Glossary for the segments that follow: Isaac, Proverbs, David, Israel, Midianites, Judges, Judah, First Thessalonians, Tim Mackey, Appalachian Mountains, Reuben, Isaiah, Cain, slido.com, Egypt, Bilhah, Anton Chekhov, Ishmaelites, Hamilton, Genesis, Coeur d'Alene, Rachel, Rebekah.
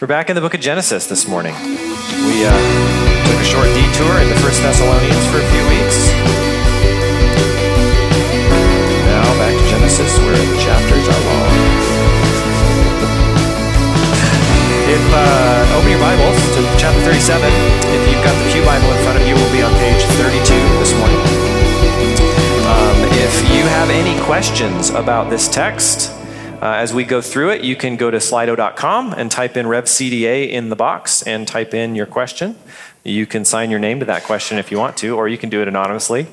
We're back in the book of Genesis this morning. We took a short detour into First Thessalonians for a few weeks. Now back to Genesis, where the chapters are long. If open your Bibles to chapter 37. If you've got the Pew Bible in front of you, we'll be on page 32 this morning. If you have any questions about this text, as we go through it, you can go to slido.com and type in RevCDA in the box and type in your question. You can sign your name to that question if you want to, or you can do it anonymously.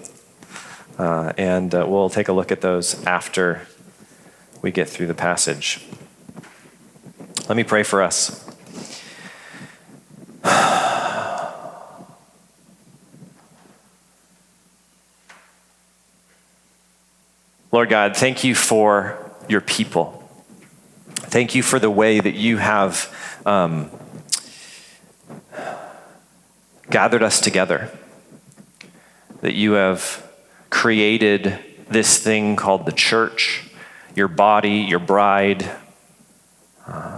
And we'll take a look at those after we get through the passage. Let me pray for us. Lord God, thank you for your people. Thank you for the way that you have gathered us together, that you have created this thing called the church, your body, your bride,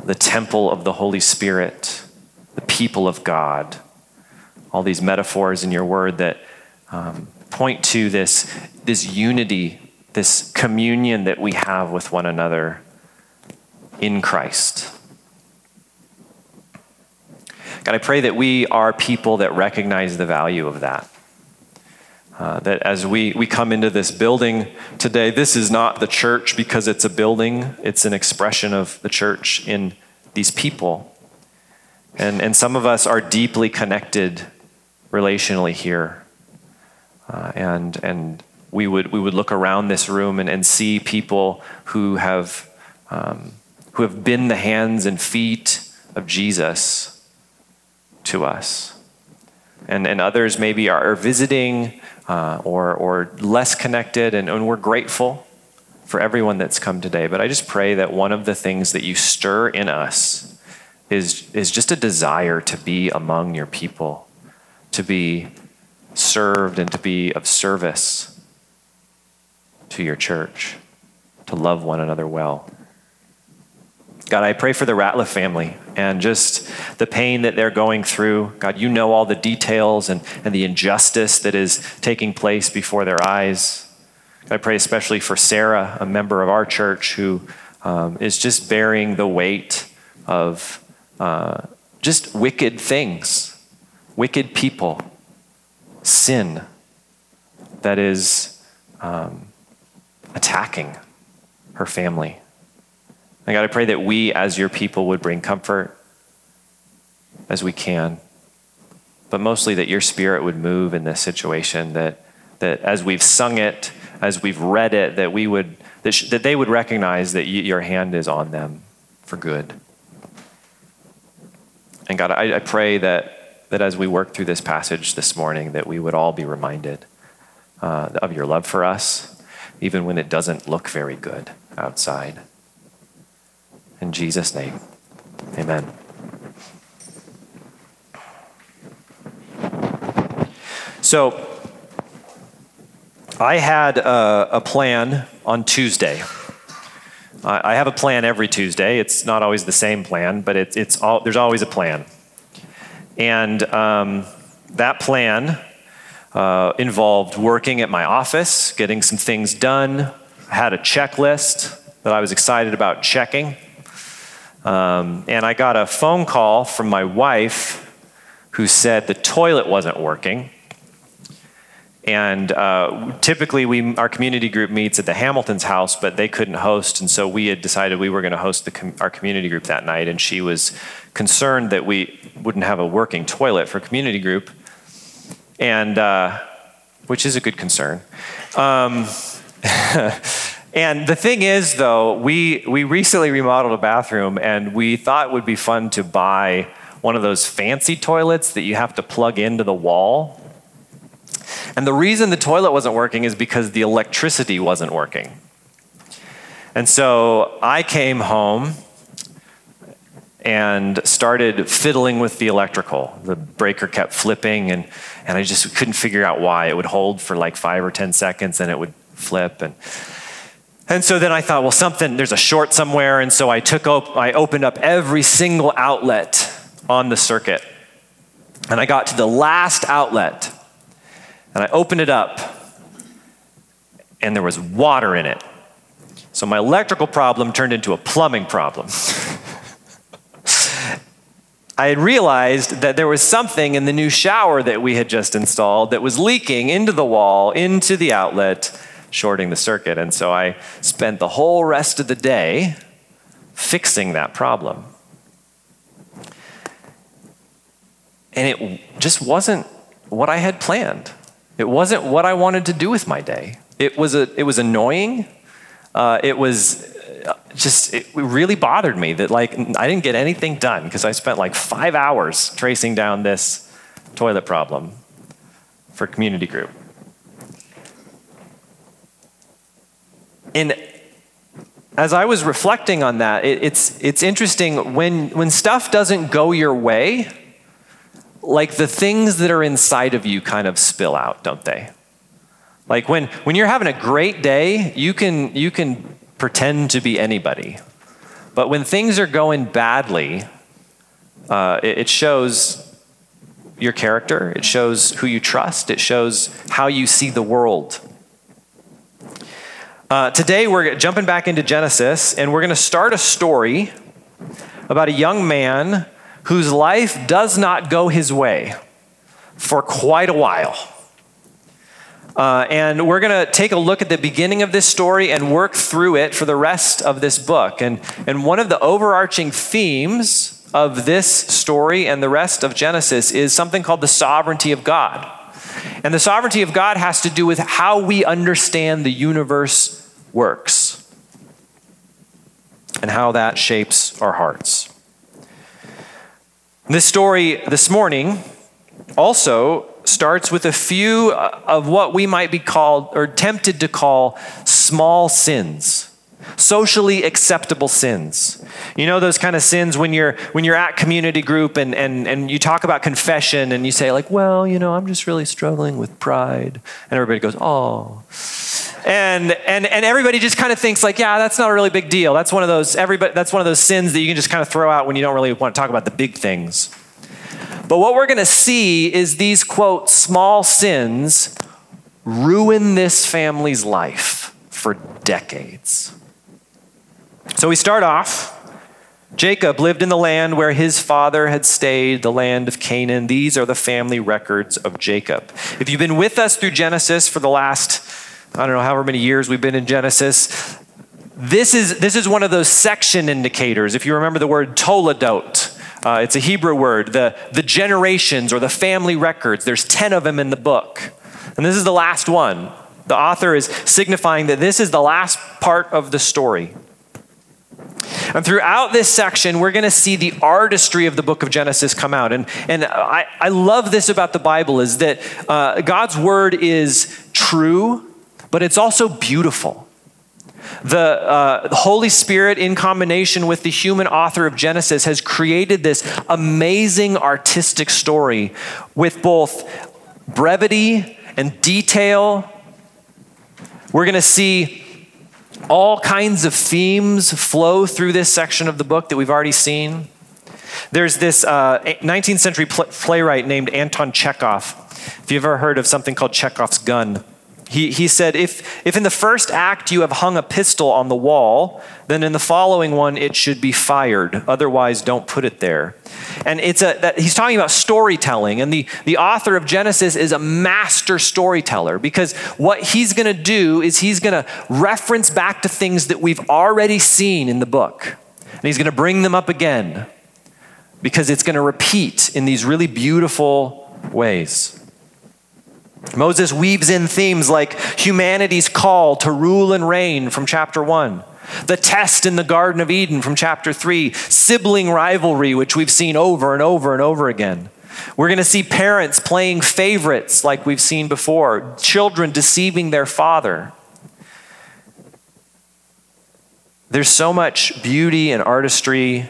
the temple of the Holy Spirit, the people of God, all these metaphors in your word that point to this unity, this communion that we have with one another in Christ. God, I pray that we are people that recognize the value of that. That as we come into this building today, this is not the church because it's a building. It's an expression of the church in these people. And some of us are deeply connected relationally here. And we would look around this room and see people who have been the hands and feet of Jesus to us. And others maybe are visiting or less connected, and we're grateful for everyone that's come today. But I just pray that one of the things that you stir in us is just a desire to be among your people, to be served and to be of service to your church, to love one another well. God, I pray for the Ratliff family and just the pain that they're going through. God, you know all the details and the injustice that is taking place before their eyes. I pray especially for Sarah, a member of our church, who is just bearing the weight of just wicked things, wicked people, sin that is attacking her family. And God, I pray that we as your people would bring comfort as we can, but mostly that your spirit would move in this situation, that as we've sung it, as we've read it, that they would recognize that your hand is on them for good. And God, I pray that as we work through this passage this morning, that we would all be reminded of your love for us, even when it doesn't look very good outside. In Jesus' name, amen. So, I had a plan on Tuesday. I have a plan every Tuesday. It's not always the same plan, but there's always a plan. And that plan involved working at my office, getting some things done. I had a checklist that I was excited about checking. And I got a phone call from my wife who said the toilet wasn't working. And typically our community group meets at the Hamilton's house, but they couldn't host. And so we had decided we were going to host our community group that night. And she was concerned that we wouldn't have a working toilet for community group. And which is a good concern. And the thing is, though, we recently remodeled a bathroom, and we thought it would be fun to buy one of those fancy toilets that you have to plug into the wall. And the reason the toilet wasn't working is because the electricity wasn't working. And so I came home and started fiddling with the electrical. The breaker kept flipping, and I just couldn't figure out why. It would hold for like 5 or 10 seconds, and it would flip. And And so then I thought, well, there's a short somewhere. And so I opened up every single outlet on the circuit. And I got to the last outlet and I opened it up and there was water in it. So my electrical problem turned into a plumbing problem. I had realized that there was something in the new shower that we had just installed that was leaking into the wall, into the outlet, shorting the circuit. And so I spent the whole rest of the day fixing that problem. And it just wasn't what I had planned. It wasn't what I wanted to do with my day. It was annoying. It really bothered me that I didn't get anything done because I spent 5 hours tracing down this toilet problem for community group. And as I was reflecting on that, it's interesting when stuff doesn't go your way, the things that are inside of you kind of spill out, don't they? When you're having a great day, you can pretend to be anybody. But when things are going badly, it shows your character, it shows who you trust, it shows how you see the world. Today we're jumping back into Genesis and we're going to start a story about a young man whose life does not go his way for quite a while. And we're going to take a look at the beginning of this story and work through it for the rest of this book. And one of the overarching themes of this story and the rest of Genesis is something called the sovereignty of God. And the sovereignty of God has to do with how we understand the universe works and how that shapes our hearts. This story this morning also starts with a few of what we might be called or tempted to call small sins, socially acceptable sins. You know, those kind of sins when you're at community group and you talk about confession and you say I'm just really struggling with pride. And everybody goes, oh. And everybody just kind of thinks that's not a really big deal. That's one of those sins that you can just kind of throw out when you don't really want to talk about the big things. But what we're going to see is these, quote, small sins ruin this family's life for decades. So we start off, Jacob lived in the land where his father had stayed, the land of Canaan. These are the family records of Jacob. If you've been with us through Genesis for the last, however many years we've been in Genesis, this is one of those section indicators. If you remember the word toledot, it's a Hebrew word, the generations or the family records. There's 10 of them in the book. And this is the last one. The author is signifying that this is the last part of the story. And throughout this section, we're going to see the artistry of the book of Genesis come out. And I love this about the Bible is that God's word is true, but it's also beautiful. The Holy Spirit, in combination with the human author of Genesis, has created this amazing artistic story with both brevity and detail. We're going to see all kinds of themes flow through this section of the book that we've already seen. There's this 19th century playwright named Anton Chekhov. If you've ever heard of something called Chekhov's gun, He said, if in the first act you have hung a pistol on the wall, then in the following one it should be fired. Otherwise, don't put it there. And he's talking about storytelling. And the author of Genesis is a master storyteller because what he's going to do is he's going to reference back to things that we've already seen in the book. And he's going to bring them up again because it's going to repeat in these really beautiful ways. Moses weaves in themes like humanity's call to rule and reign from chapter 1, the test in the Garden of Eden from chapter 3, sibling rivalry, which we've seen over and over and over again. We're going to see parents playing favorites like we've seen before, children deceiving their father. There's so much beauty and artistry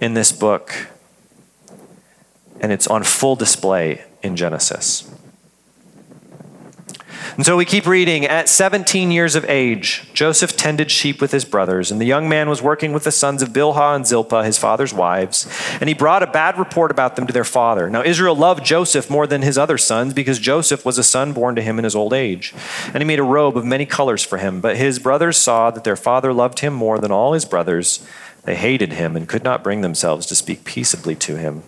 in this book, and it's on full display in Genesis. And so we keep reading. At 17 years of age, Joseph tended sheep with his brothers, and the young man was working with the sons of Bilhah and Zilpah, his father's wives, and he brought a bad report about them to their father. Now Israel loved Joseph more than his other sons, because Joseph was a son born to him in his old age. And he made a robe of many colors for him. But his brothers saw that their father loved him more than all his brothers. They hated him and could not bring themselves to speak peaceably to him.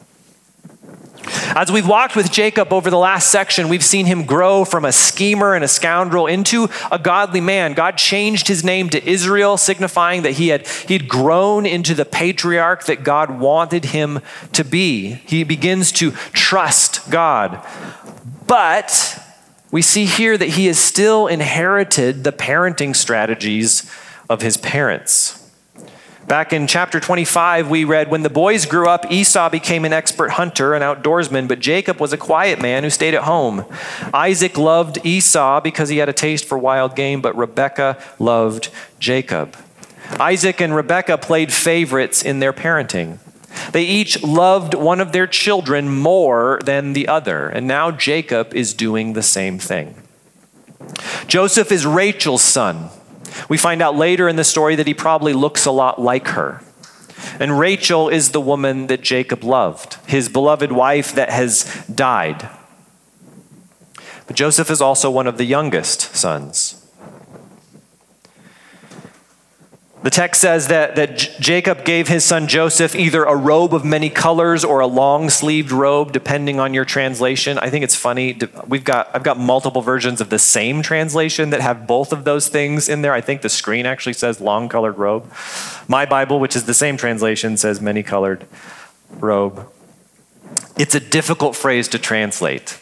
As we've walked with Jacob over the last section, we've seen him grow from a schemer and a scoundrel into a godly man. God changed his name to Israel, signifying that he'd grown into the patriarch that God wanted him to be. He begins to trust God. But we see here that he has still inherited the parenting strategies of his parents. Back in chapter 25, we read, when the boys grew up, Esau became an expert hunter and outdoorsman, but Jacob was a quiet man who stayed at home. Isaac loved Esau because he had a taste for wild game, but Rebekah loved Jacob. Isaac and Rebekah played favorites in their parenting. They each loved one of their children more than the other, and now Jacob is doing the same thing. Joseph is Rachel's son. We find out later in the story that he probably looks a lot like her. And Rachel is the woman that Jacob loved, his beloved wife that has died. But Joseph is also one of the youngest sons. The text says that Jacob gave his son Joseph either a robe of many colors or a long-sleeved robe, depending on your translation. I think it's funny. I've got multiple versions of the same translation that have both of those things in there. I think the screen actually says long-colored robe. My Bible, which is the same translation, says many-colored robe. It's a difficult phrase to translate.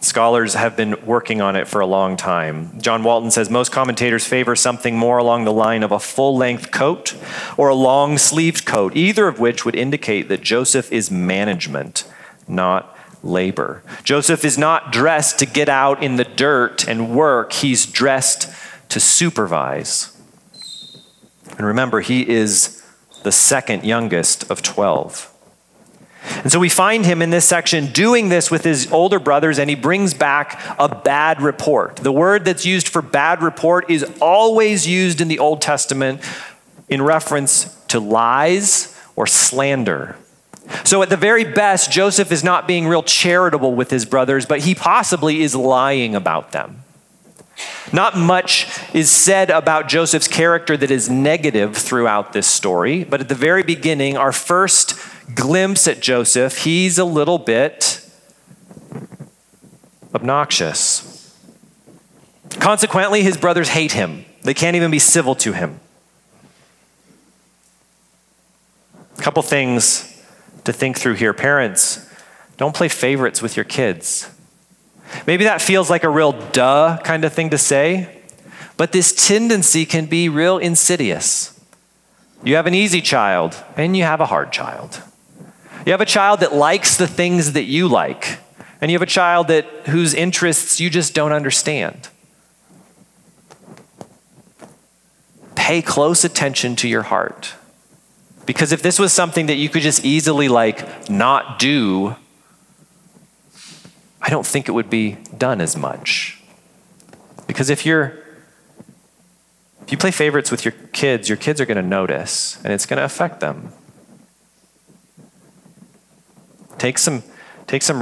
Scholars have been working on it for a long time. John Walton says most commentators favor something more along the line of a full-length coat or a long-sleeved coat, either of which would indicate that Joseph is management, not labor. Joseph is not dressed to get out in the dirt and work. He's dressed to supervise. And remember, he is the second youngest of 12. And so we find him in this section doing this with his older brothers, and he brings back a bad report. The word that's used for bad report is always used in the Old Testament in reference to lies or slander. So at the very best, Joseph is not being real charitable with his brothers, but he possibly is lying about them. Not much is said about Joseph's character that is negative throughout this story, but at the very beginning, our first glimpse at Joseph, he's a little bit obnoxious. Consequently, his brothers hate him. They can't even be civil to him. A couple things to think through here. Parents, don't play favorites with your kids. Maybe that feels like a real duh kind of thing to say, but this tendency can be real insidious. You have an easy child and you have a hard child. You have a child that likes the things that you like, and you have a child whose interests you just don't understand. Pay close attention to your heart, because if this was something that you could just easily not do, I don't think it would be done as much. Because if you play favorites with your kids are going to notice, and it's going to affect them. Take some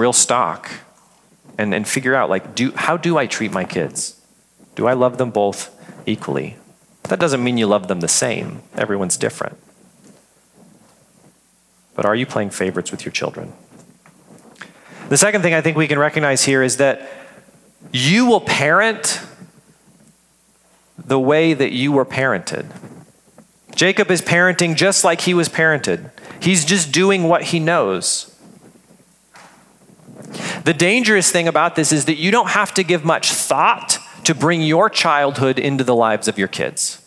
real stock and figure out, how do I treat my kids? Do I love them both equally? That doesn't mean you love them the same. Everyone's different. But are you playing favorites with your children? The second thing I think we can recognize here is that you will parent the way that you were parented. Jacob is parenting just like he was parented. He's just doing what he knows. The dangerous thing about this is that you don't have to give much thought to bring your childhood into the lives of your kids.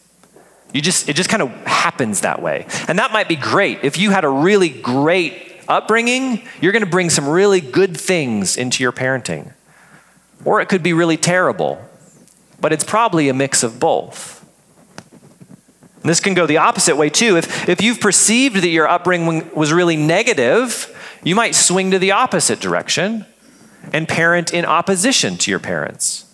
It just kind of happens that way. And that might be great. If you had a really great upbringing, you're going to bring some really good things into your parenting. Or it could be really terrible, but it's probably a mix of both. And this can go the opposite way too. If you've perceived that your upbringing was really negative, you might swing to the opposite direction and parent in opposition to your parents.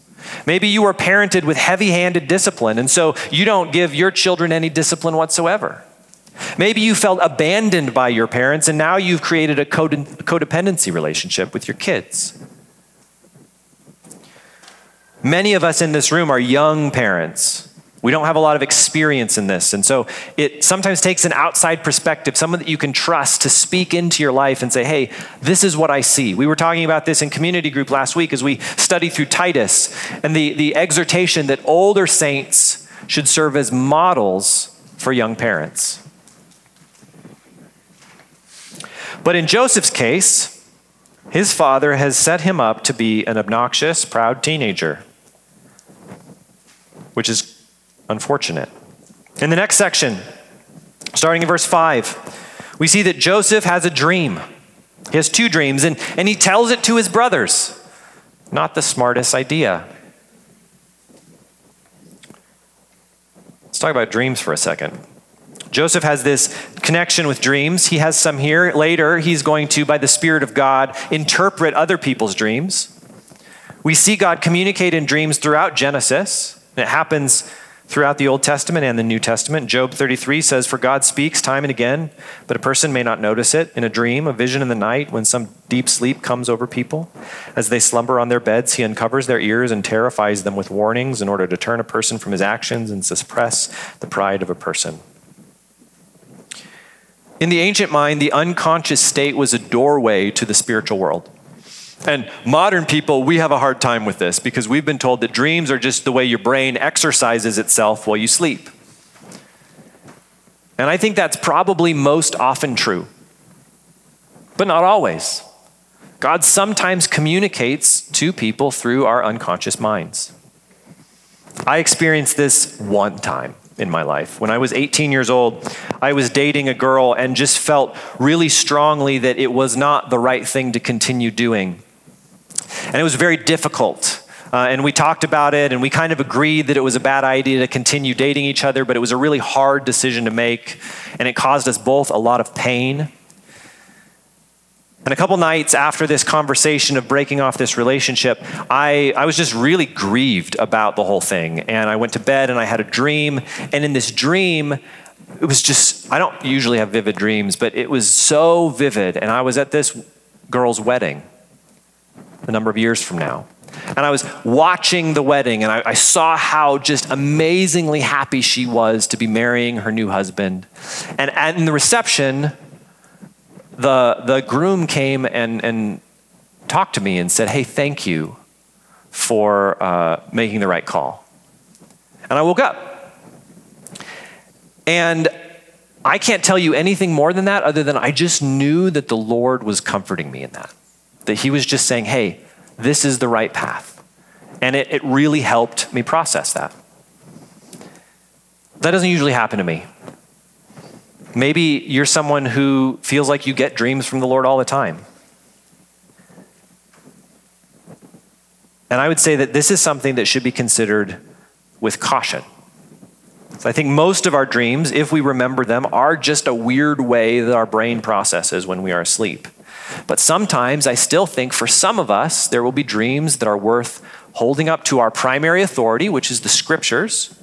Maybe you were parented with heavy-handed discipline, and so you don't give your children any discipline whatsoever. Maybe you felt abandoned by your parents, and now you've created a codependency relationship with your kids. Many of us in this room are young parents. We don't have a lot of experience in this, and so it sometimes takes an outside perspective, someone that you can trust to speak into your life and say, hey, this is what I see. We were talking about this in community group last week as we studied through Titus, and the exhortation that older saints should serve as models for young parents. But in Joseph's case, his father has set him up to be an obnoxious, proud teenager, which is unfortunate. In the next section, starting in verse 5, we see that Joseph has a dream. He has two dreams, and he tells it to his brothers. Not the smartest idea. Let's talk about dreams for a second. Joseph has this connection with dreams. He has some here. Later, he's going to, by the Spirit of God, interpret other people's dreams. We see God communicate in dreams throughout Genesis. And it happens throughout the Old Testament and the New Testament. Job 33 says, for God speaks time and again, but a person may not notice it. In a dream, a vision in the night, when some deep sleep comes over people, as they slumber on their beds, he uncovers their ears and terrifies them with warnings in order to turn a person from his actions and suppress the pride of a person. In the ancient mind, the unconscious state was a doorway to the spiritual world. And modern people, we have a hard time with this because we've been told that dreams are just the way your brain exercises itself while you sleep. And I think that's probably most often true, but not always. God sometimes communicates to people through our unconscious minds. I experienced this one time in my life. When I was 18 years old, I was dating a girl and just felt really strongly that it was not the right thing to continue doing. And it was very difficult. And we talked about it, and we kind of agreed that it was a bad idea to continue dating each other, but it was a really hard decision to make, and it caused us both a lot of pain. And a couple nights after this conversation of breaking off this relationship, I was just really grieved about the whole thing. And I went to bed and I had a dream. And in this dream, it was just, I don't usually have vivid dreams, but it was so vivid. And I was at this girl's wedding a number of years from now. And I was watching the wedding, and I saw how just amazingly happy she was to be marrying her new husband. And in the reception, the groom came and talked to me and said, hey, thank you for making the right call. And I woke up. And I can't tell you anything more than that, other than I just knew that the Lord was comforting me in that he was just saying, hey, this is the right path. And it really helped me process that. That doesn't usually happen to me. Maybe you're someone who feels like you get dreams from the Lord all the time. And I would say that this is something that should be considered with caution. So I think most of our dreams, if we remember them, are just a weird way that our brain processes when we are asleep. But sometimes I still think for some of us, there will be dreams that are worth holding up to our primary authority, which is the Scriptures,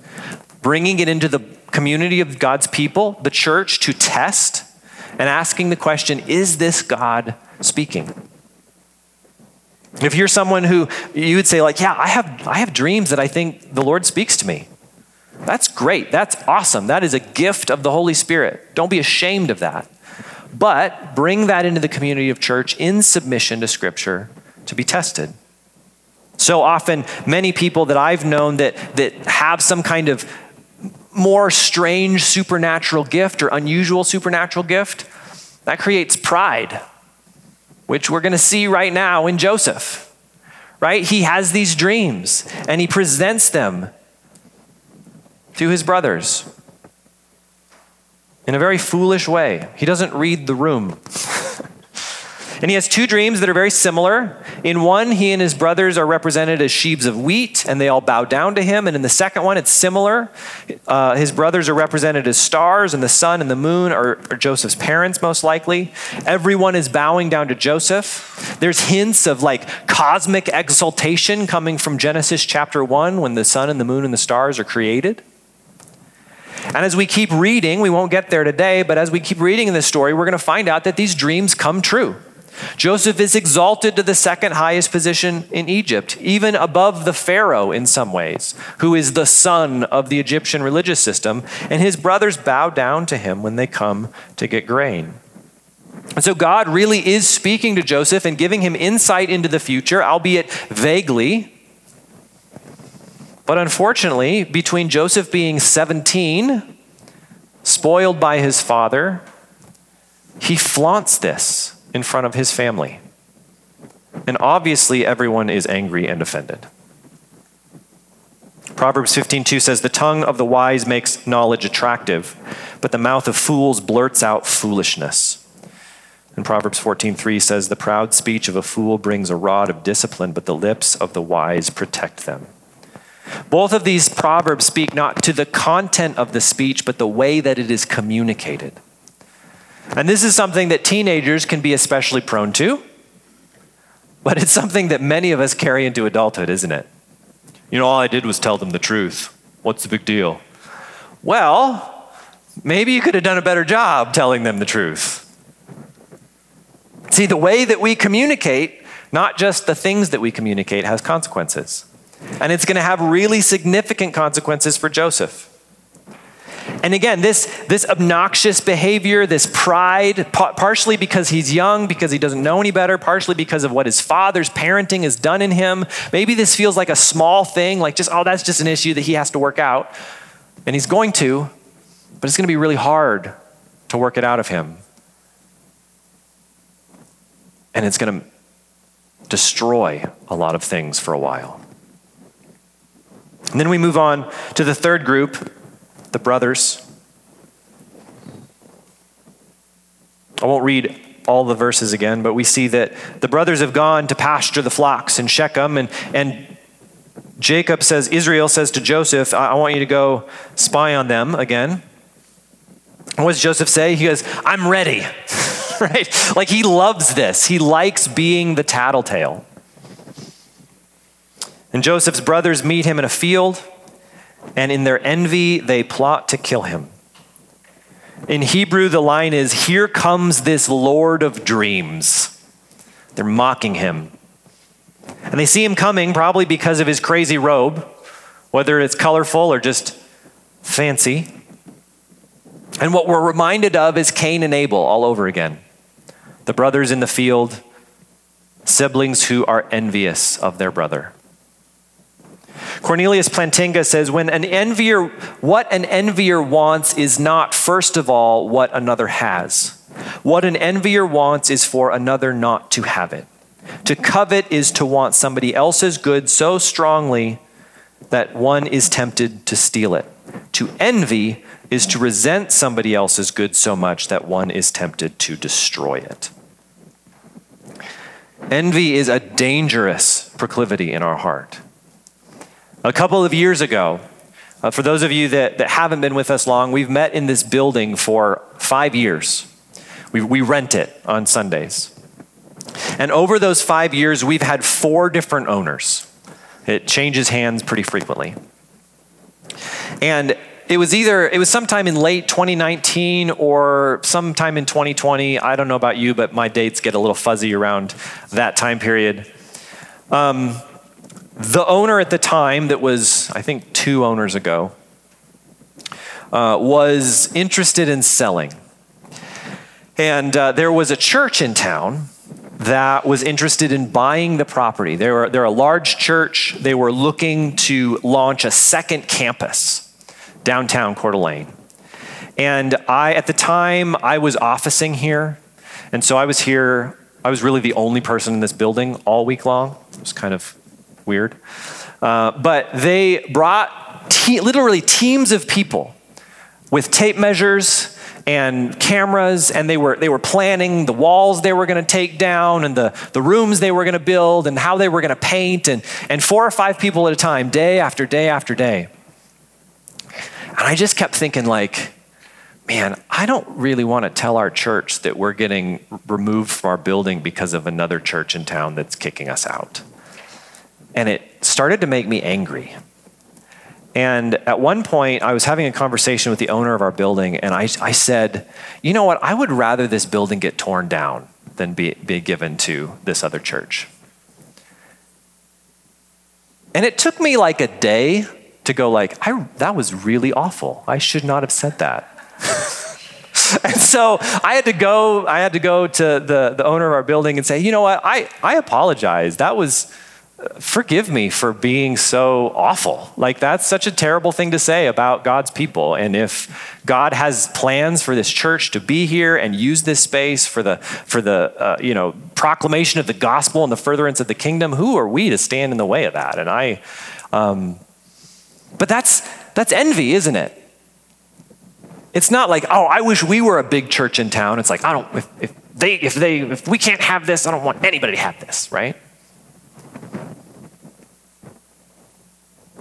bringing it into the community of God's people, the church, to test and asking the question, is this God speaking? If you're someone who you would say like, yeah, I have dreams that I think the Lord speaks to me. That's great. That's awesome. That is a gift of the Holy Spirit. Don't be ashamed of that. But bring that into the community of church in submission to Scripture to be tested. So often, many people that I've known that have some kind of more strange supernatural gift or unusual supernatural gift, that creates pride, which we're going to see right now in Joseph, right? He has these dreams and he presents them to his brothers in a very foolish way. He doesn't read the room. And he has two dreams that are very similar. In one, he and his brothers are represented as sheaves of wheat, and they all bow down to him. And in the second one, it's similar. His brothers are represented as stars, and the sun and the moon are Joseph's parents, most likely. Everyone is bowing down to Joseph. There's hints of like cosmic exaltation coming from Genesis chapter 1, when the sun and the moon and the stars are created. And as we keep reading, we won't get there today, but as we keep reading in this story, we're going to find out that these dreams come true. Joseph is exalted to the second highest position in Egypt, even above the Pharaoh in some ways, who is the son of the Egyptian religious system, and his brothers bow down to him when they come to get grain. And so God really is speaking to Joseph and giving him insight into the future, albeit vaguely. But unfortunately, between Joseph being 17, spoiled by his father, he flaunts this in front of his family. And obviously, everyone is angry and offended. Proverbs 15:2 says, "The tongue of the wise makes knowledge attractive, but the mouth of fools blurts out foolishness." And Proverbs 14:3 says, "The proud speech of a fool brings a rod of discipline, but the lips of the wise protect them." Both of these proverbs speak not to the content of the speech, but the way that it is communicated. And this is something that teenagers can be especially prone to, but it's something that many of us carry into adulthood, isn't it? You know, all I did was tell them the truth. What's the big deal? Well, maybe you could have done a better job telling them the truth. See, the way that we communicate, not just the things that we communicate, has consequences. And it's going to have really significant consequences for Joseph. And again, this obnoxious behavior, this pride, partially because he's young, because he doesn't know any better, partially because of what his father's parenting has done in him. Maybe this feels like a small thing, like just, oh, that's just an issue that he has to work out. And he's going to, but it's going to be really hard to work it out of him. And it's going to destroy a lot of things for a while. And then we move on to the third group, the brothers. I won't read all the verses again, but we see that the brothers have gone to pasture the flocks in Shechem, and Jacob says, Israel says to Joseph, I want you to go spy on them again. And what does Joseph say? He goes, I'm ready, right? Like he loves this. He likes being the tattletale. And Joseph's brothers meet him in a field, and in their envy, they plot to kill him. In Hebrew, the line is, "Here comes this Lord of dreams." They're mocking him. And they see him coming probably because of his crazy robe, whether it's colorful or just fancy. And what we're reminded of is Cain and Abel all over again. The brothers in the field, siblings who are envious of their brother. Cornelius Plantinga says, what an envier wants is not, first of all, what another has. What an envier wants is for another not to have it. To covet is to want somebody else's good so strongly that one is tempted to steal it. To envy is to resent somebody else's good so much that one is tempted to destroy it. Envy is a dangerous proclivity in our heart. A couple of years ago, for those of you that haven't been with us long, we've met in this building for 5 years. We rent it on Sundays. And over those 5 years, we've had 4 different owners. It changes hands pretty frequently. And it was sometime in late 2019 or sometime in 2020. I don't know about you, but my dates get a little fuzzy around that time period. The owner at the time, that was, I think, 2 owners ago, was interested in selling. And there was a church in town that was interested in buying the property. They're a large church. They were looking to launch a second campus downtown Coeur d'Alene. And at the time, I was officing here. And so I was here. I was really the only person in this building all week long. It was kind of weird. But they brought literally teams of people with tape measures and cameras, and they were planning the walls they were going to take down and the rooms they were going to build and how they were going to paint, and 4 or 5 people at a time, day after day after day. And I just kept thinking, like, man, I don't really want to tell our church that we're getting removed from our building because of another church in town that's kicking us out. And it started to make me angry. And at one point, I was having a conversation with the owner of our building, and I said, you know what, I would rather this building get torn down than be given to this other church. And it took me like a day to go like, that was really awful. I should not have said that. And so I had to go to the owner of our building and say, you know what, I apologize. That was, forgive me for being so awful. Like, that's such a terrible thing to say about God's people. And if God has plans for this church to be here and use this space for the proclamation of the gospel and the furtherance of the kingdom, who are we to stand in the way of that? And but that's envy, isn't it? It's not like, oh, I wish we were a big church in town. It's like, I don't, if we can't have this, I don't want anybody to have this, right?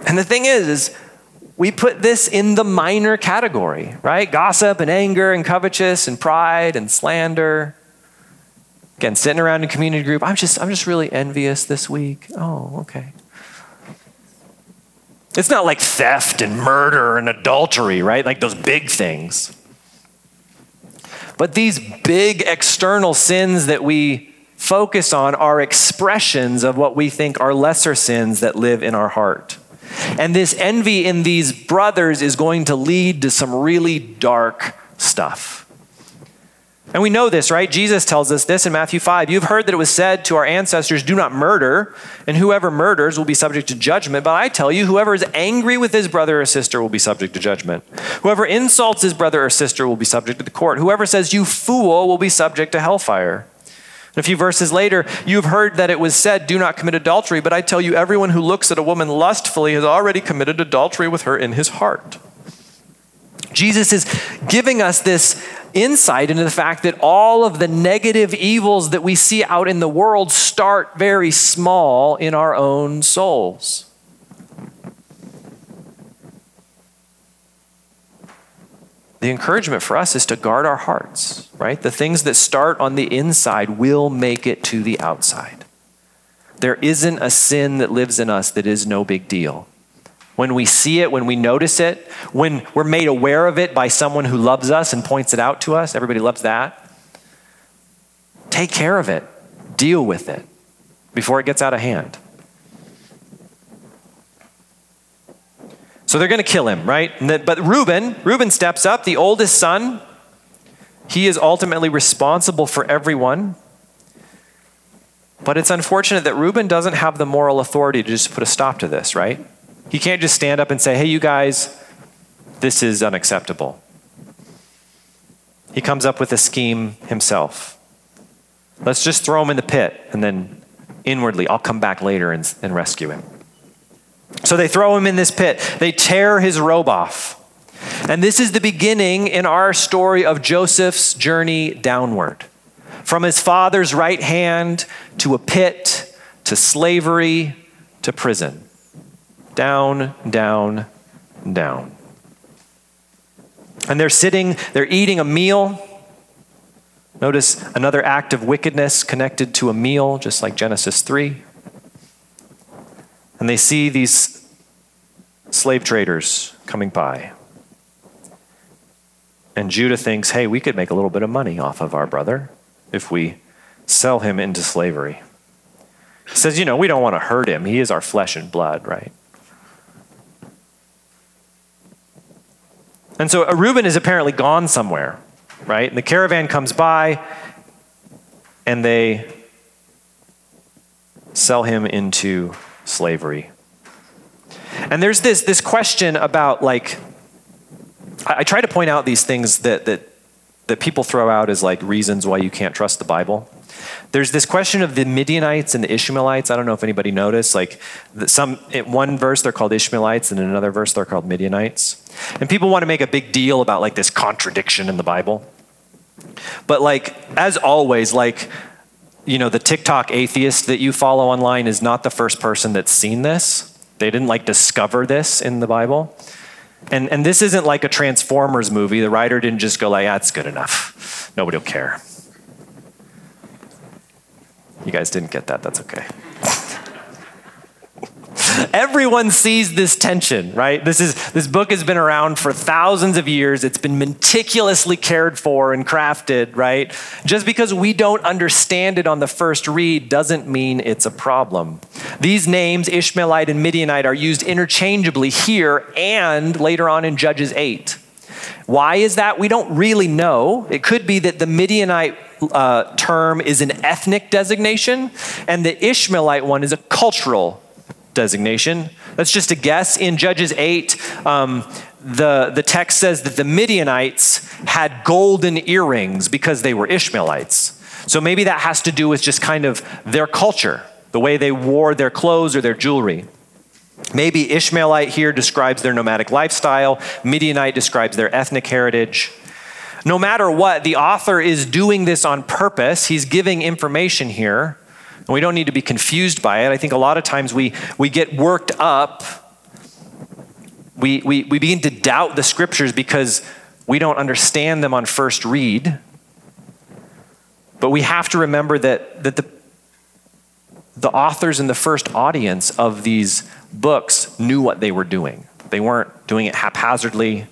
And the thing is we put this in the minor category, right? Gossip and anger and covetous and pride and slander. Again, sitting around in community group, I'm just really envious this week. Oh, okay. It's not like theft and murder and adultery, right? Like those big things. But these big external sins that we focus on are expressions of what we think are lesser sins that live in our heart. And this envy in these brothers is going to lead to some really dark stuff. And we know this, right? Jesus tells us this in Matthew 5. You've heard that it was said to our ancestors, do not murder, and whoever murders will be subject to judgment. But I tell you, whoever is angry with his brother or sister will be subject to judgment. Whoever insults his brother or sister will be subject to the court. Whoever says, you fool, will be subject to hellfire. And a few verses later, you've heard that it was said, do not commit adultery. But I tell you, everyone who looks at a woman lustfully has already committed adultery with her in his heart. Jesus is giving us this insight into the fact that all of the negative evils that we see out in the world start very small in our own souls. The encouragement for us is to guard our hearts, right? The things that start on the inside will make it to the outside. There isn't a sin that lives in us that is no big deal. When we see it, when we notice it, when we're made aware of it by someone who loves us and points it out to us, everybody loves that. Take care of it. Deal with it before it gets out of hand. So they're going to kill him, right? But Reuben steps up, the oldest son. He is ultimately responsible for everyone. But it's unfortunate that Reuben doesn't have the moral authority to just put a stop to this, right? He can't just stand up and say, hey, you guys, this is unacceptable. He comes up with a scheme himself. Let's just throw him in the pit, and then inwardly, I'll come back later and rescue him. So they throw him in this pit. They tear his robe off. And this is the beginning in our story of Joseph's journey downward. From his father's right hand to a pit, to slavery, to prison. Down, down, down. And they're eating a meal. Notice another act of wickedness connected to a meal, just like Genesis 3. And they see these slave traders coming by. And Judah thinks, hey, we could make a little bit of money off of our brother if we sell him into slavery. He says, we don't want to hurt him. He is our flesh and blood, right? And so Reuben is apparently gone somewhere, right? And the caravan comes by and they sell him into slavery. And there's this question about, like, I try to point out these things that people throw out as like reasons why you can't trust the Bible. There's this question of the Midianites and the Ishmaelites. I don't know if anybody noticed. Like in one verse, they're called Ishmaelites, and in another verse, they're called Midianites. And people want to make a big deal about like this contradiction in the Bible. But like, as always, like, you know, the TikTok atheist that you follow online is not the first person that's seen this. They didn't like discover this in the Bible. And this isn't like a Transformers movie. The writer didn't just go like, that's good enough. Nobody will care. You guys didn't get that. That's okay. Everyone sees this tension, right? This book has been around for thousands of years. It's been meticulously cared for and crafted, right? Just because we don't understand it on the first read doesn't mean it's a problem. These names, Ishmaelite and Midianite, are used interchangeably here and later on in Judges 8. Why is that? We don't really know. It could be that the Midianite term is an ethnic designation and the Ishmaelite one is a cultural designation. That's just a guess. In Judges 8, the text says that the Midianites had golden earrings because they were Ishmaelites. So maybe that has to do with just kind of their culture, the way they wore their clothes or their jewelry. Maybe Ishmaelite here describes their nomadic lifestyle. Midianite describes their ethnic heritage. No matter what, the author is doing this on purpose. He's giving information here. And we don't need to be confused by it. I think a lot of times we get worked up. We begin to doubt the scriptures because we don't understand them on first read. But we have to remember that the authors and the first audience of these books knew what they were doing. They weren't doing it haphazardly.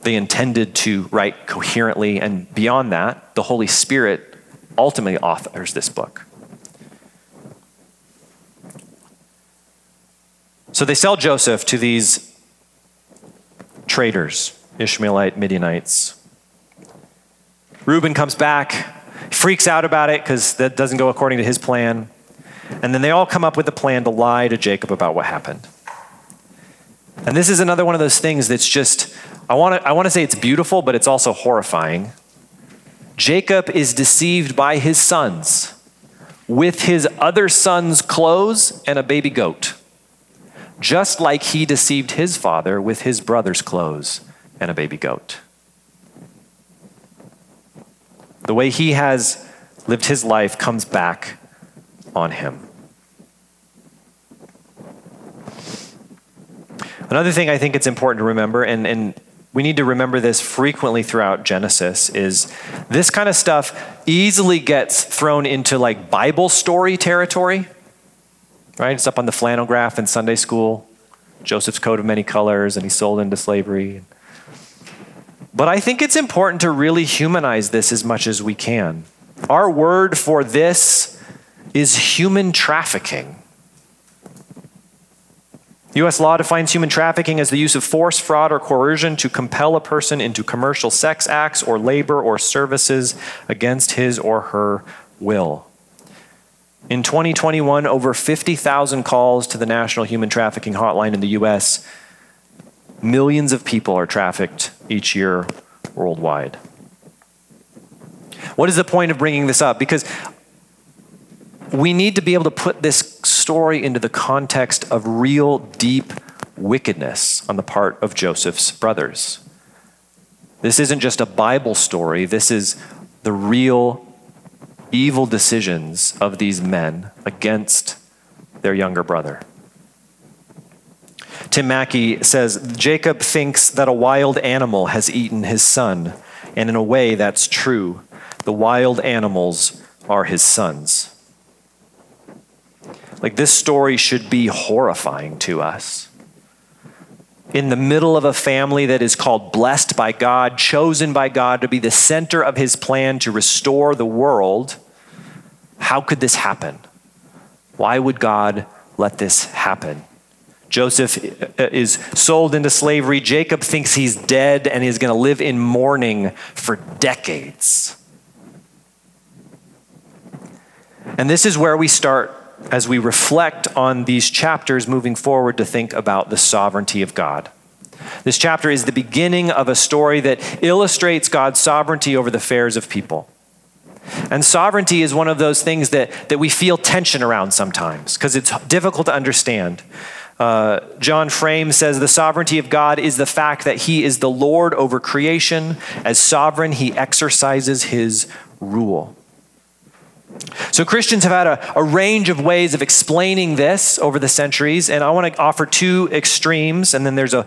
They intended to write coherently. And beyond that, the Holy Spirit ultimately authors this book. So they sell Joseph to these traders, Ishmaelite, Midianites. Reuben comes back, freaks out about it because that doesn't go according to his plan. And then they all come up with a plan to lie to Jacob about what happened. And this is another one of those things that's just, I want to say it's beautiful, but it's also horrifying. Jacob is deceived by his sons with his other son's clothes and a baby goat, just like he deceived his father with his brother's clothes and a baby goat. The way he has lived his life comes back on him. Another thing I think it's important to remember, and we need to remember this frequently throughout Genesis, is this kind of stuff easily gets thrown into like Bible story territory, right? It's up on the flannel graph in Sunday school, Joseph's coat of many colors, and he's sold into slavery. But I think it's important to really humanize this as much as we can. Our word for this is human trafficking. U.S. law defines human trafficking as the use of force, fraud, or coercion to compel a person into commercial sex acts or labor or services against his or her will. In 2021, over 50,000 calls to the National Human Trafficking Hotline in the U.S. Millions of people are trafficked each year worldwide. What is the point of bringing this up? Because we need to be able to put this story into the context of real deep wickedness on the part of Joseph's brothers. This isn't just a Bible story. This is the real evil decisions of these men against their younger brother. Tim Mackey says, Jacob thinks that a wild animal has eaten his son, and in a way that's true. The wild animals are his sons. Like, this story should be horrifying to us. In the middle of a family that is called blessed by God, chosen by God to be the center of his plan to restore the world, how could this happen? Why would God let this happen? Joseph is sold into slavery. Jacob thinks he's dead and is going to live in mourning for decades. And this is where we start, as we reflect on these chapters moving forward, to think about the sovereignty of God. This chapter is the beginning of a story that illustrates God's sovereignty over the affairs of people. And sovereignty is one of those things that we feel tension around sometimes because it's difficult to understand. John Frame says, the sovereignty of God is the fact that he is the Lord over creation. As sovereign, he exercises his rule. So Christians have had a range of ways of explaining this over the centuries, and I want to offer two extremes, and then there's a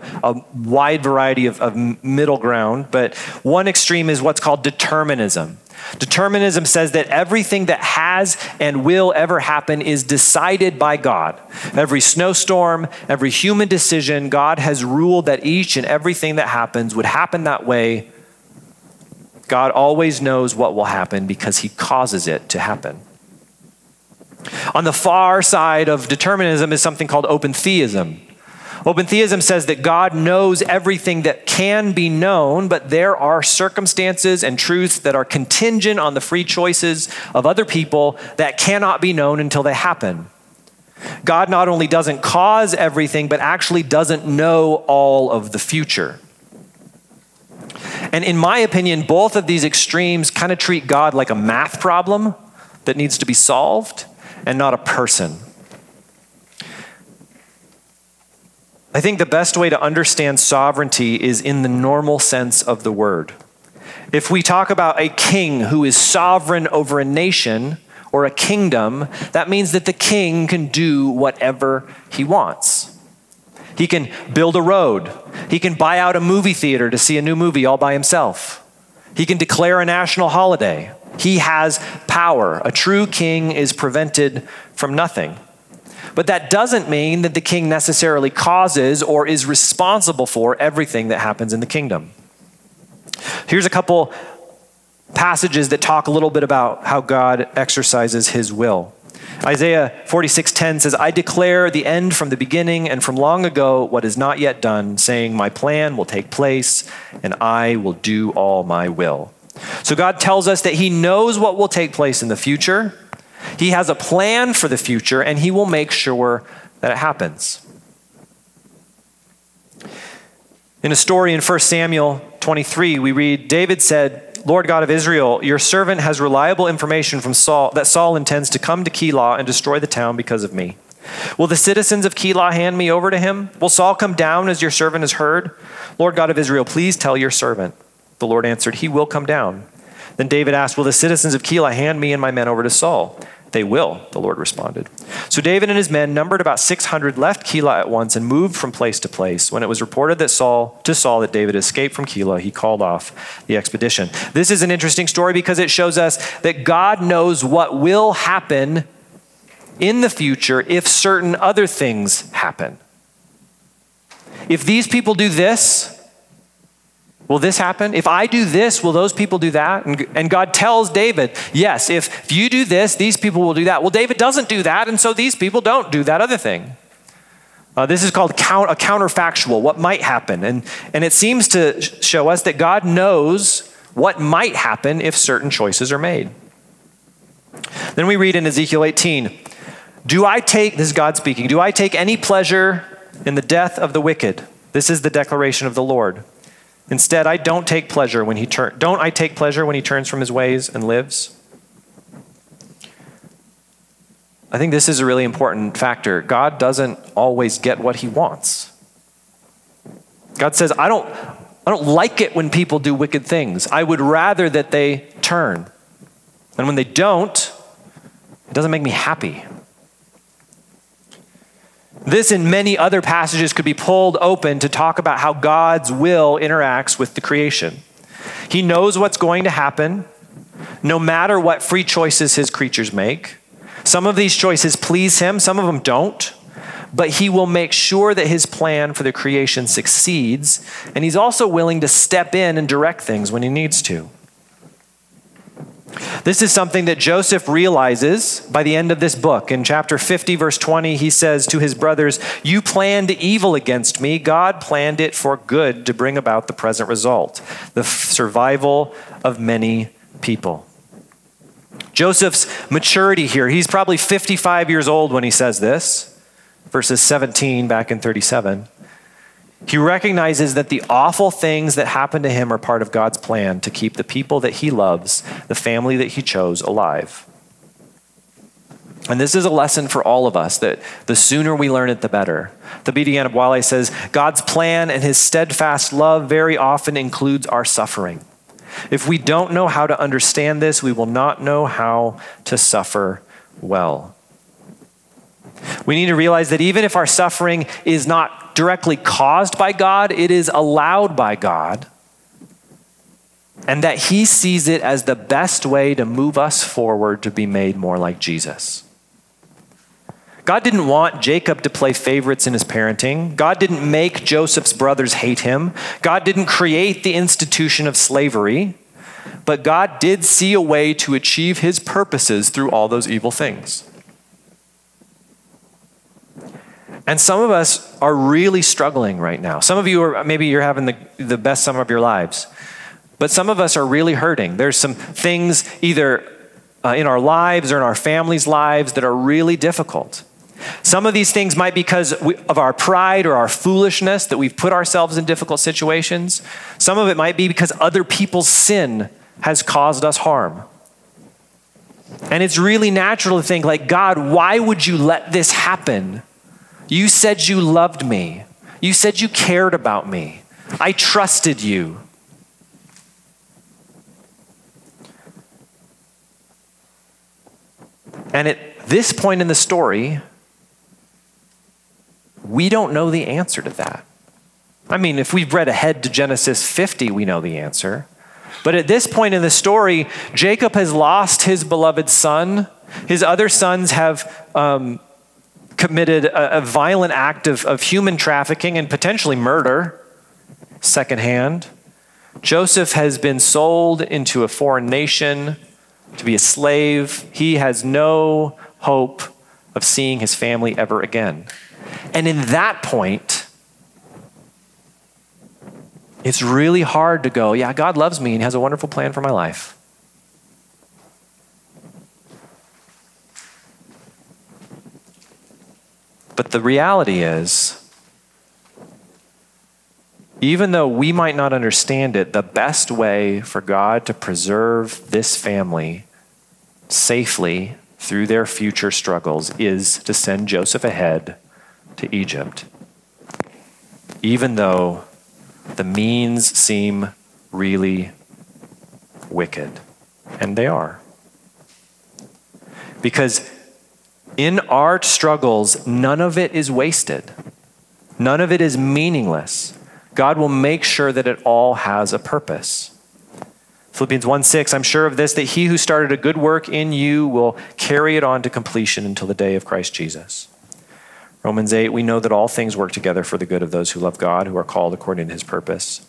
wide variety of middle ground. But one extreme is what's called determinism. Determinism says that everything that has and will ever happen is decided by God. Every snowstorm, every human decision, God has ruled that each and everything that happens would happen that way. God always knows what will happen because he causes it to happen. On the far side of determinism is something called open theism. Open theism says that God knows everything that can be known, but there are circumstances and truths that are contingent on the free choices of other people that cannot be known until they happen. God not only doesn't cause everything, but actually doesn't know all of the future. And in my opinion, both of these extremes kind of treat God like a math problem that needs to be solved and not a person. I think the best way to understand sovereignty is in the normal sense of the word. If we talk about a king who is sovereign over a nation or a kingdom, that means that the king can do whatever he wants. He can build a road. He can buy out a movie theater to see a new movie all by himself. He can declare a national holiday. He has power. A true king is prevented from nothing. But that doesn't mean that the king necessarily causes or is responsible for everything that happens in the kingdom. Here's a couple passages that talk a little bit about how God exercises his will. Isaiah 46:10 says, I declare the end from the beginning and from long ago what is not yet done, saying my plan will take place and I will do all my will. So God tells us that he knows what will take place in the future. He has a plan for the future, and he will make sure that it happens. In a story in 1 Samuel 23, we read, David said, Lord God of Israel, your servant has reliable information from Saul that Saul intends to come to Keilah and destroy the town because of me. Will the citizens of Keilah hand me over to him? Will Saul come down as your servant has heard? Lord God of Israel, please tell your servant. The Lord answered, he will come down. Then David asked, will the citizens of Keilah hand me and my men over to Saul? They will, the Lord responded. So David and his men, numbered about 600, left Keilah at once and moved from place to place. When it was reported to Saul that David escaped from Keilah, he called off the expedition. This is an interesting story because it shows us that God knows what will happen in the future if certain other things happen. If these people do this, will this happen? If I do this, will those people do that? And God tells David, yes, if you do this, these people will do that. Well, David doesn't do that, and so these people don't do that other thing. This is called a counterfactual, what might happen. And it seems to show us that God knows what might happen if certain choices are made. Then we read in Ezekiel 18, this is God speaking, do I take any pleasure in the death of the wicked? This is the declaration of the Lord. Instead, don't I take pleasure when he turns from his ways and lives? I think this is a really important factor. God doesn't always get what he wants. God says, I don't like it when people do wicked things. I would rather that they turn. And when they don't, it doesn't make me happy. This and many other passages could be pulled open to talk about how God's will interacts with the creation. He knows what's going to happen, no matter what free choices his creatures make. Some of these choices please him, some of them don't, but he will make sure that his plan for the creation succeeds, and he's also willing to step in and direct things when he needs to. This is something that Joseph realizes by the end of this book. In chapter 50, verse 20, he says to his brothers, you planned evil against me. God planned it for good to bring about the present result, the survival of many people. Joseph's maturity here, he's probably 55 years old when he says this, verses 17 back in 37. He recognizes that the awful things that happen to him are part of God's plan to keep the people that he loves, the family that he chose, alive. And this is a lesson for all of us, that the sooner we learn it, the better. The Bidiana Wale says, God's plan and his steadfast love very often includes our suffering. If we don't know how to understand this, we will not know how to suffer well. We need to realize that even if our suffering is not directly caused by God, it is allowed by God, and that he sees it as the best way to move us forward to be made more like Jesus. God didn't want Jacob to play favorites in his parenting. God didn't make Joseph's brothers hate him. God didn't create the institution of slavery, but God did see a way to achieve his purposes through all those evil things. And some of us are really struggling right now. Some of you are, maybe you're having the best summer of your lives, but some of us are really hurting. There's some things either in our lives or in our families' lives that are really difficult. Some of these things might be because of our pride or our foolishness that we've put ourselves in difficult situations. Some of it might be because other people's sin has caused us harm. And it's really natural to think like, God, why would you let this happen? You said you loved me. You said you cared about me. I trusted you. And at this point in the story, we don't know the answer to that. I mean, if we've read ahead to Genesis 50, we know the answer. But at this point in the story, Jacob has lost his beloved son. His other sons have committed a violent act of human trafficking and potentially murder, secondhand. Joseph has been sold into a foreign nation to be a slave. He has no hope of seeing his family ever again. And in that point, it's really hard to go, yeah, God loves me and has a wonderful plan for my life. But the reality is, even though we might not understand it, the best way for God to preserve this family safely through their future struggles is to send Joseph ahead to Egypt, even though the means seem really wicked. And they are. Because in our struggles, none of it is wasted. None of it is meaningless. God will make sure that it all has a purpose. Philippians 1:6, I'm sure of this, that he who started a good work in you will carry it on to completion until the day of Christ Jesus. Romans 8, we know that all things work together for the good of those who love God, who are called according to his purpose.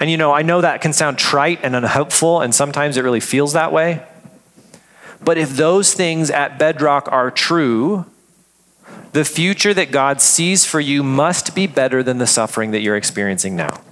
And you know, I know that can sound trite and unhelpful, and sometimes it really feels that way. But if those things at bedrock are true, the future that God sees for you must be better than the suffering that you're experiencing now.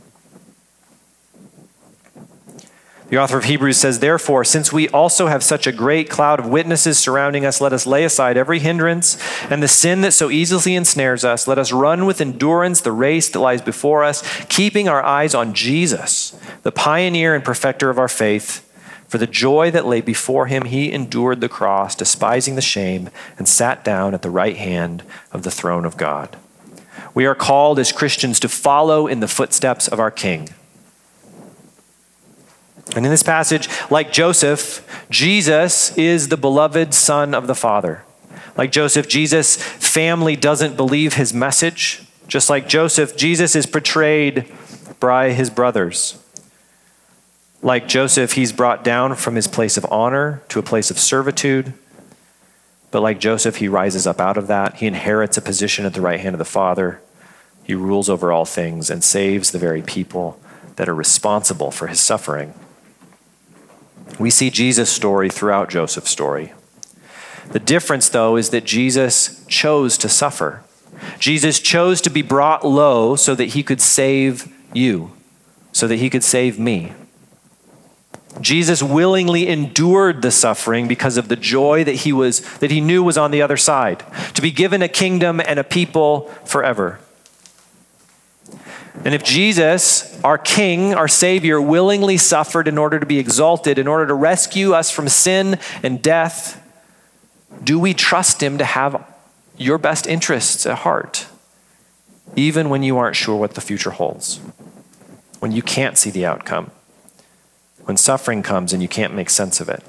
The author of Hebrews says, therefore, since we also have such a great cloud of witnesses surrounding us, let us lay aside every hindrance and the sin that so easily ensnares us. Let us run with endurance the race that lies before us, keeping our eyes on Jesus, the pioneer and perfecter of our faith. For the joy that lay before him, he endured the cross, despising the shame, and sat down at the right hand of the throne of God. We are called as Christians to follow in the footsteps of our King. And in this passage, like Joseph, Jesus is the beloved Son of the Father. Like Joseph, Jesus' family doesn't believe his message. Just like Joseph, Jesus is betrayed by his brothers. Like Joseph, he's brought down from his place of honor to a place of servitude. But like Joseph, he rises up out of that. He inherits a position at the right hand of the Father. He rules over all things and saves the very people that are responsible for his suffering. We see Jesus' story throughout Joseph's story. The difference, though, is that Jesus chose to suffer. Jesus chose to be brought low so that he could save you, so that he could save me. Jesus willingly endured the suffering because of the joy that he knew was on the other side, to be given a kingdom and a people forever. And if Jesus, our King, our Savior, willingly suffered in order to be exalted, in order to rescue us from sin and death, do we trust him to have your best interests at heart, even when you aren't sure what the future holds, when you can't see the outcome, when suffering comes and you can't make sense of it?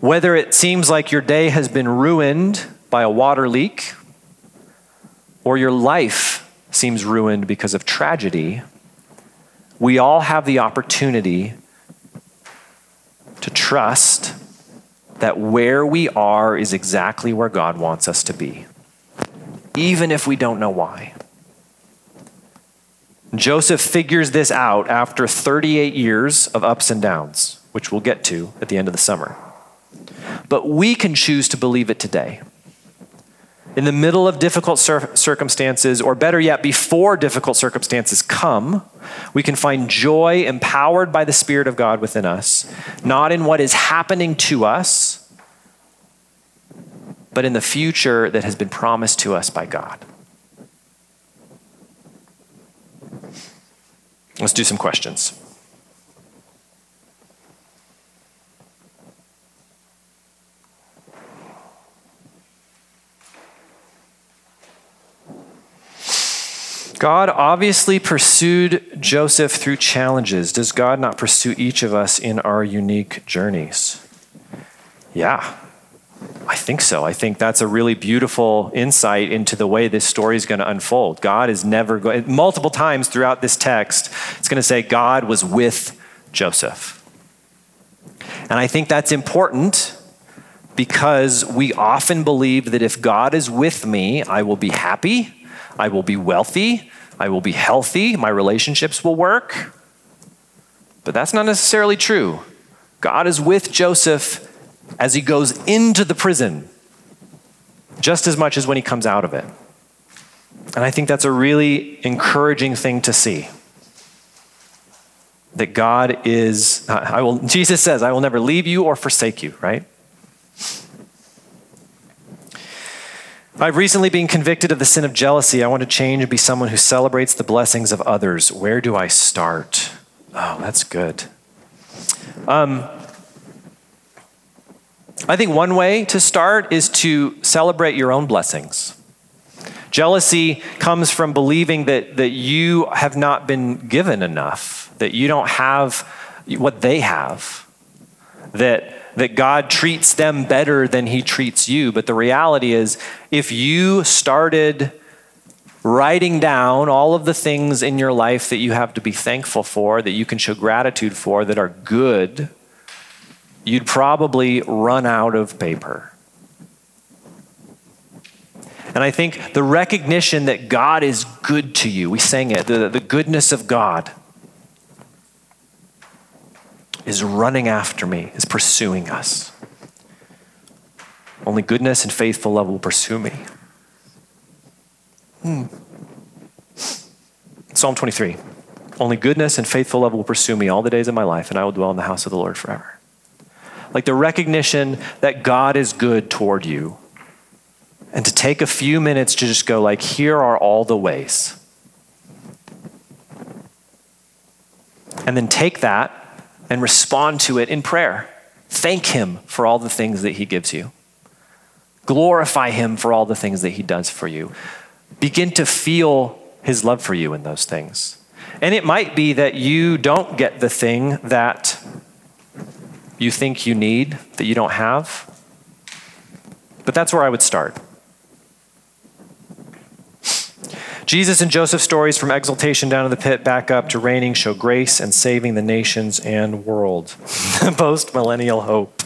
Whether it seems like your day has been ruined by a water leak, or your life seems ruined because of tragedy, we all have the opportunity to trust that where we are is exactly where God wants us to be, even if we don't know why. Joseph figures this out after 38 years of ups and downs, which we'll get to at the end of the summer. But we can choose to believe it today. In the middle of difficult circumstances, or better yet, before difficult circumstances come, we can find joy empowered by the Spirit of God within us, not in what is happening to us, but in the future that has been promised to us by God. Let's do some questions. God obviously pursued Joseph through challenges. Does God not pursue each of us in our unique journeys? Yeah, I think so. I think that's a really beautiful insight into the way this story is going to unfold. God is never going, multiple times throughout this text, it's going to say God was with Joseph. And I think that's important because we often believe that if God is with me, I will be happy, I will be wealthy, I will be healthy, my relationships will work. But that's not necessarily true. God is with Joseph as he goes into the prison, just as much as when he comes out of it. And I think that's a really encouraging thing to see. That God is, Jesus says, I will never leave you or forsake you, right? I've recently been convicted of the sin of jealousy. I want to change and be someone who celebrates the blessings of others. Where do I start? Oh, that's good. I think one way to start is to celebrate your own blessings. Jealousy comes from believing that you have not been given enough, that you don't have what they have, that God treats them better than he treats you. But the reality is, if you started writing down all of the things in your life that you have to be thankful for, that you can show gratitude for, that are good, you'd probably run out of paper. And I think the recognition that God is good to you, we sang it, the goodness of God is running after me, is pursuing us. Only goodness and faithful love will pursue me. Psalm 23. Only goodness and faithful love will pursue me all the days of my life, and I will dwell in the house of the Lord forever. Like the recognition that God is good toward you, and to take a few minutes to just go like, here are all the ways. And then take that and respond to it in prayer. Thank him for all the things that he gives you. Glorify him for all the things that he does for you. Begin to feel his love for you in those things. And it might be that you don't get the thing that you think you need, that you don't have. But that's where I would start. Jesus and Joseph stories from exaltation down in the pit, back up to reigning, show grace and saving the nations and world. Post-millennial hope.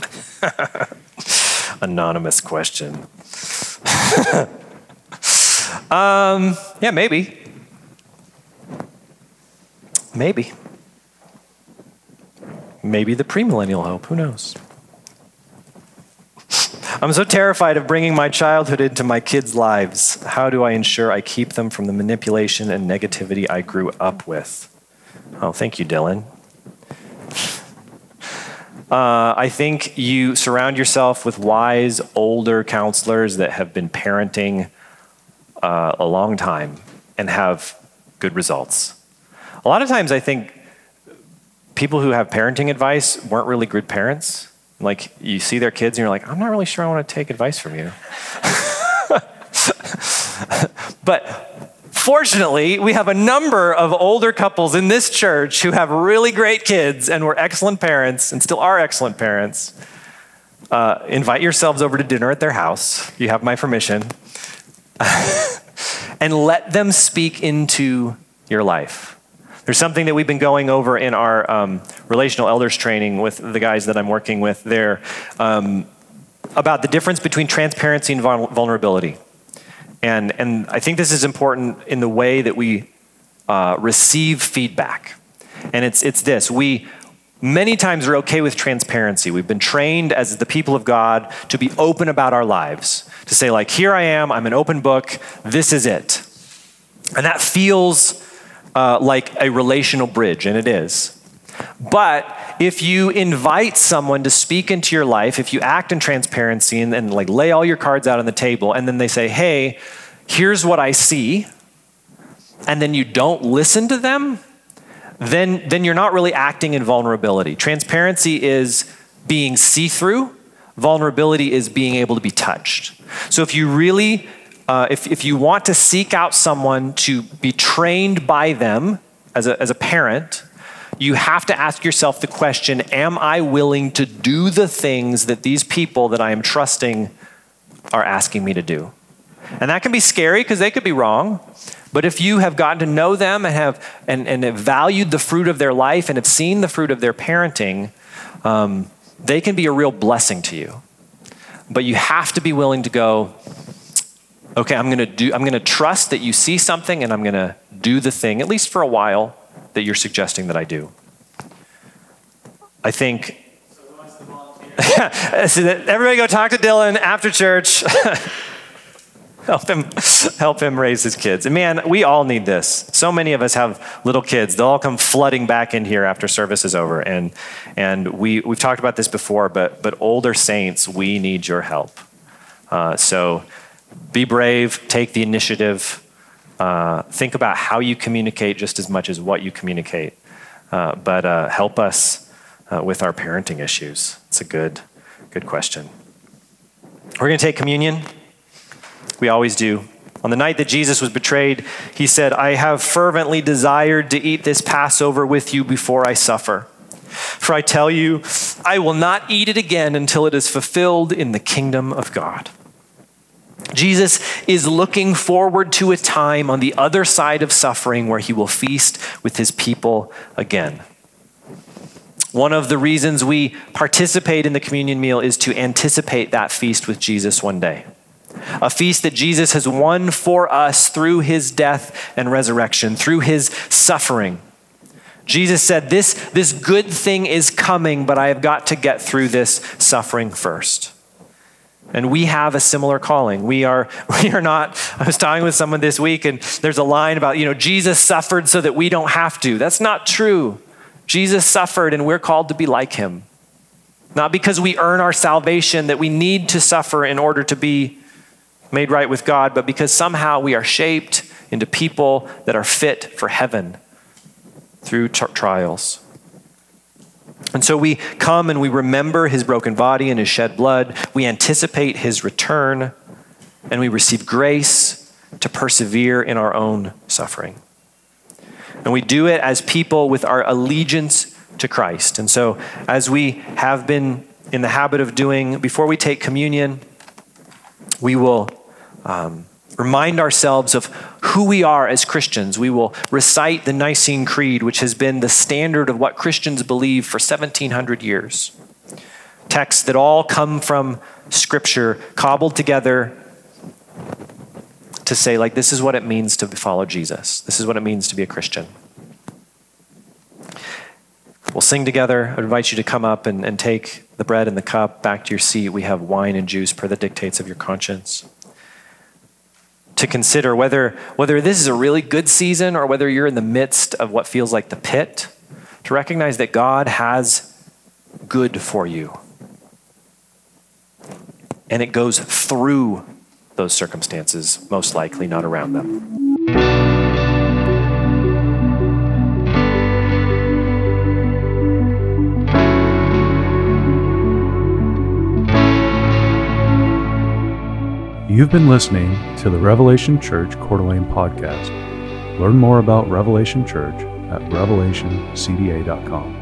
Anonymous question. Yeah, maybe. Maybe. Maybe the premillennial hope, who knows? I'm so terrified of bringing my childhood into my kids' lives. How do I ensure I keep them from the manipulation and negativity I grew up with? Oh, thank you, Dylan. I think you surround yourself with wise, older counselors that have been parenting a long time and have good results. A lot of times I think people who have parenting advice weren't really good parents. Like, you see their kids and you're like, I'm not really sure I want to take advice from you. But fortunately, we have a number of older couples in this church who have really great kids and were excellent parents and still are excellent parents. Invite yourselves over to dinner at their house. You have my permission. And let them speak into your life. There's something that we've been going over in our relational elders training with the guys that I'm working with there about the difference between transparency and vulnerability. And I think this is important in the way that we receive feedback. And it's this. We many times are okay with transparency. We've been trained as the people of God to be open about our lives, to say, like, here I am, I'm an open book, this is it. And that feels like a relational bridge, and it is. But if you invite someone to speak into your life, if you act in transparency and like lay all your cards out on the table, and then they say, hey, here's what I see, and then you don't listen to them, then you're not really acting in vulnerability. Transparency is being see-through. Vulnerability is being able to be touched. So if you really, if you want to seek out someone to be trained by them as a parent, you have to ask yourself the question, am I willing to do the things that these people that I am trusting are asking me to do? And that can be scary because they could be wrong. But if you have gotten to know them and have valued the fruit of their life and have seen the fruit of their parenting, they can be a real blessing to you. But you have to be willing to go, okay, I'm gonna trust that you see something and I'm gonna do the thing, at least for a while, that you're suggesting that I do. I think, so who wants to volunteer? So that everybody go talk to Dylan after church. Help him raise his kids. And man, we all need this. So many of us have little kids. They'll all come flooding back in here after service is over. And we've talked about this before, but older saints, we need your help. So be brave, take the initiative. Think about how you communicate just as much as what you communicate. But help us with our parenting issues. It's a good question. We're going to take communion. We always do. On the night that Jesus was betrayed, he said, I have fervently desired to eat this Passover with you before I suffer. For I tell you, I will not eat it again until it is fulfilled in the kingdom of God. Jesus is looking forward to a time on the other side of suffering where he will feast with his people again. One of the reasons we participate in the communion meal is to anticipate that feast with Jesus one day. A feast that Jesus has won for us through his death and resurrection, through his suffering. Jesus said, this good thing is coming, but I have got to get through this suffering first. And we have a similar calling. We are not, I was talking with someone this week and there's a line about, Jesus suffered so that we don't have to. That's not true. Jesus suffered and we're called to be like him. Not because we earn our salvation that we need to suffer in order to be made right with God, but because somehow we are shaped into people that are fit for heaven through trials. And so we come and we remember his broken body and his shed blood. We anticipate his return and we receive grace to persevere in our own suffering. And we do it as people with our allegiance to Christ. And so as we have been in the habit of doing before we take communion, we will remind ourselves of who we are as Christians. We will recite the Nicene Creed, which has been the standard of what Christians believe for 1,700 years. Texts that all come from Scripture, cobbled together to say, like, this is what it means to follow Jesus. This is what it means to be a Christian. We'll sing together. I invite you to come up and take the bread and the cup back to your seat. We have wine and juice per the dictates of your conscience. To consider whether this is a really good season or whether you're in the midst of what feels like the pit, to recognize that God has good for you. And it goes through those circumstances, most likely not around them. You've been listening to the Revelation Church Coeur d'Alene podcast. Learn more about Revelation Church at RevelationCDA.com.